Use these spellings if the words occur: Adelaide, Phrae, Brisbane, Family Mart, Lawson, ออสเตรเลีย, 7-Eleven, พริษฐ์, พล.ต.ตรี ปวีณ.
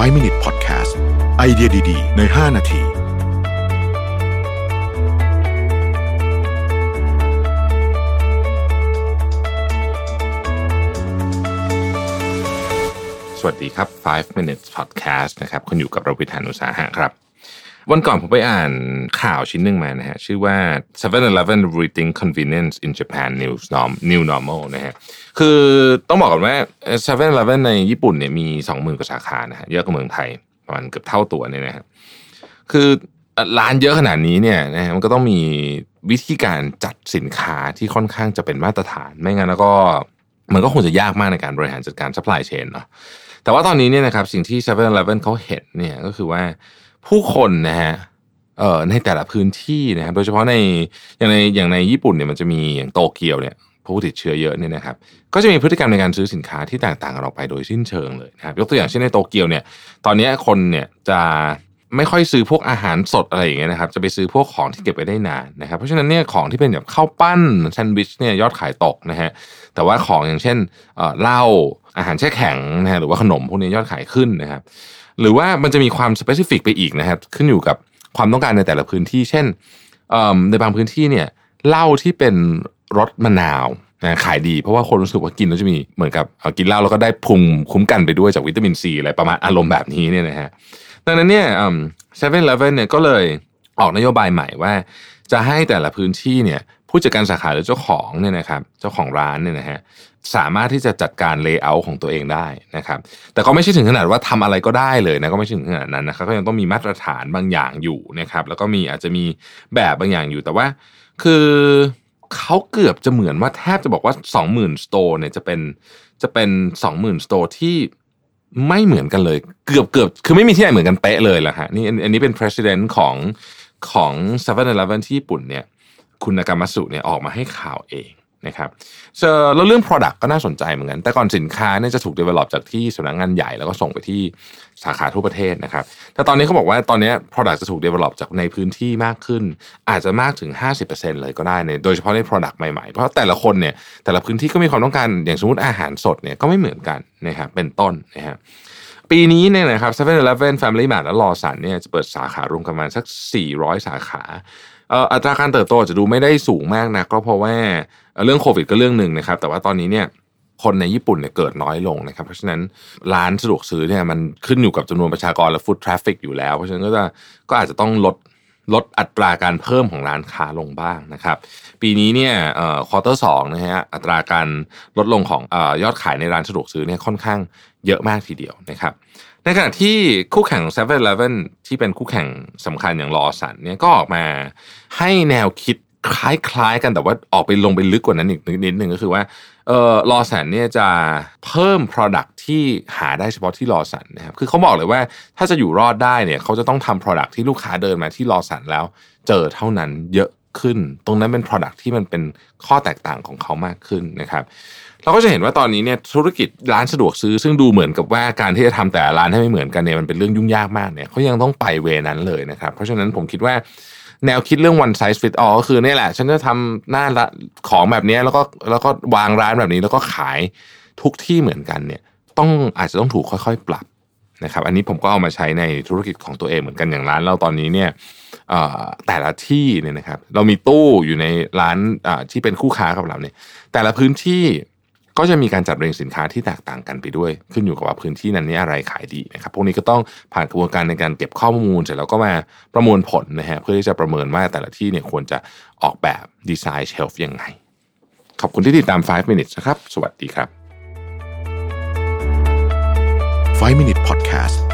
5 Minute Podcast ไอเดียดีๆใน5นาทีสวัสดีครับ5 Minutes Podcast นะครับคุณอยู่กับเราวิธานอุตสาหะครับวันก่อนผมไปอ่านข่าวชิ้นหนึ่งมานะฮะชื่อว่า 7-Eleven Rethink Convenience in Japan New Normal นะฮะคือต้องบอกก่อนว่า 7-Eleven ในญี่ปุ่นเนี่ยมี 20,000 กว่าสาขานะฮะเยอะกว่าเมืองไทยประมาณเกือบเท่าตัวเนี่ยนะฮะคือร้านเยอะขนาดนี้เนี่ยนะฮะมันก็ต้องมีวิธีการจัดสินค้าที่ค่อนข้างจะเป็นมาตรฐานไม่งั้นแล้วก็มันก็คงจะยากมากในการบริหารจัดการ supply chain เนาะแต่ว่าตอนนี้เนี่ยนะครับสิ่งที่ 7-Eleven เขาเห็นเนี่ยก็คือว่าผู้คนนะฮะในแต่ละพื้นที่นะครับโดยเฉพาะในอย่างในญี่ปุ่นเนี่ยมันจะมีอย่างโตเกียวเนี่ยผู้ติดเชื้อเยอะเนี่ยนะครับก็จะมีพฤติกรรมในการซื้อสินค้าที่แตกต่างกันออกไปโดยสิ้นเชิงเลยนะครับยกตัวอย่างเช่นในโตเกียวเนี่ยตอนนี้คนเนี่ยจะไม่ค่อยซื้อพวกอาหารสดอะไรอย่างเงี้ยนะครับจะไปซื้อพวกของที่เก็บไว้ได้นานนะครับเพราะฉะนั้นเนี่ยของที่เป็นแบบข้าวปั้นแซนด์วิชเนี่ยยอดขายตกนะฮะแต่ว่าของอย่างเช่นเหล้าอาหารแช่แข็งนะฮะหรือว่าขนมพวกนี้ยอดขายขึ้นนะครับหรือว่ามันจะมีความสเปซิฟิกไปอีกนะครับขึ้นอยู่กับความต้องการในแต่ละพื้นที่เช่นในบางพื้นที่เนี่ยเหล้าที่เป็นรสมะนาวนะขายดีเพราะว่าคนรู้สึกว่ากินแล้วจะมีเหมือนกับกินเหล้าแล้วก็ได้ภูมิคุ้มกันไปด้วยจากวิตามินซีอะไรประมาณอารมณ์แบบนี้เนี่ยนะฮะดังนั้นเนี่ย 7-Eleven เนี่ยก็เลยออกนโยบายใหม่ว่าจะให้แต่ละพื้นที่เนี่ยผู้จัดการสาขาหรือเจ้าของเนี่ยนะครับเจ้าของร้านเนี่ยนะฮะสามารถที่จะจัดการเลเยอร์ของตัวเองได้นะครับแต่ก็ไม่ใช่ถึงขนาดว่าทำอะไรก็ได้เลยนะก็ไม่ถึงขนาดนั้นนะครับก็ยังต้องมีมาตรฐานบางอย่างอยู่นะครับแล้วก็มีอาจจะมีแบบบางอย่างอยู่แต่ว่าคือเขาเกือบจะเหมือนว่าแทบจะบอกว่า 20,000 สโตร์เนี่ยจะเป็น 20,000 สโตร์ที่ไม่เหมือนกันเลยเกือบคือไม่มีที่ไหนเหมือนกันเป๊ะเลยล่ะฮะนี่อันนี้เป็น president ของ 7-Eleven ที่ญี่ปุ่นเนี่ยคุณนากามัตสึเนี่ยออกมาให้ข่าวเองนะครับแล้วเรื่อง product ก็น่าสนใจเหมือนกันแต่ก่อนสินค้าเนี่ยจะถูก develop จากที่สำนักงานใหญ่แล้วก็ส่งไปที่สาขาทั่วประเทศนะครับแต่ตอนนี้เขาบอกว่าตอนนี้ product จะถูก develop จากในพื้นที่มากขึ้นอาจจะมากถึง 50% เลยก็ได้เนี่ยโดยเฉพาะใน product ใหม่ๆเพราะแต่ละคนเนี่ยแต่ละพื้นที่ก็มีความต้องการอย่างสมมติอาหารสดเนี่ยก็ไม่เหมือนกันนะครับเป็นต้นนะฮะปีนี้เนี่ยนะครับ 7-Eleven Family Mart และ Lawson เนี่ยจะเปิดสาขารวมกันประมาณสัก400สาขาอัตราการเติบโตจะดูไม่ได้สูงมากนะก็เพราะว่าเรื่องโควิดก็เรื่องหนึ่งนะครับแต่ว่าตอนนี้เนี่ยคนในญี่ปุ่นเนี่ยเกิดน้อยลงนะครับเพราะฉะนั้นร้านสะดวกซื้อเนี่ยมันขึ้นอยู่กับจำนวนประชากรและฟู้ดทราฟฟิกอยู่แล้วเพราะฉะนั้นก็อาจจะต้องลดอัตราการเพิ่มของร้านค้าลงบ้างนะครับปีนี้เนี่ยควอเตอร์2นะฮะอัตราการลดลงของยอดขายในร้านสะดวกซื้อเนี่ยค่อนข้างเยอะมากทีเดียวนะครับในขณะที่คู่แข่ง 7-Eleven ที่เป็นคู่แข่งสำคัญอย่าง Lawson เนี่ยก็ออกมาให้แนวคิดคล้ายๆกันแต่ว่าออกไปลงไปลึกกว่านั้นอีกนิดนึงก็คือว่าLawson เนี่ยจะเพิ่ม product ที่หาได้เฉพาะที่ Lawson นะครับคือเขาบอกเลยว่าถ้าจะอยู่รอดได้เนี่ยเขาจะต้องทำ product ที่ลูกค้าเดินมาที่ Lawson แล้วเจอเท่านั้นเยอะขึ้นตรงนั้นเป็น product ที่มันเป็นข้อแตกต่างของเขามากขึ้นนะครับเราก็จะเห็นว่าตอนนี้เนี่ยธุรกิจร้านสะดวกซื้อซึ่งดูเหมือนกับว่าการที่จะทำแต่ร้านให้ไม่เหมือนกันเนี่ยมันเป็นเรื่องยุ่งยากมากเนี่ยเขายังต้องไปเวนั้นเลยนะครับเพราะฉะนั้นผมคิดว่าแนวคิดเรื่อง one size fit all ก็คือนี่แหละฉันจะทำหน้าของแบบนี้แล้วก็วางร้านแบบนี้แล้วก็ขายทุกที่เหมือนกันเนี่ยอาจจะต้องถูกค่อยๆปรับนะครับอันนี้ผมก็เอามาใช้ในธุรกิจของตัวเองเหมือนกันอย่างร้านเราตอนนี้เนี่ยแต่ละที่เนี่ยนะครับเรามีตู้อยู่ในร้านที่เป็นคู่ค้ากับเราเนี่ยแต่ละพื้นที่ก็จะมีการจัดเรียงสินค้าที่แตกต่างกันไปด้วยขึ้นอยู่กับว่าพื้นที่นั้นนี่อะไรขายดีนะครับพวกนี้ก็ต้องผ่านกระบวนการในการเก็บข้อมูลเสร็จแล้วก็มาประมวลผลนะฮะเพื่อที่จะประเมินว่าแต่ละที่เนี่ยควรจะออกแบบดีไซน์เชลฟ์ยังไงขอบคุณที่ติดตาม 5 minutes นะครับสวัสดีครับ 5 minutes podcast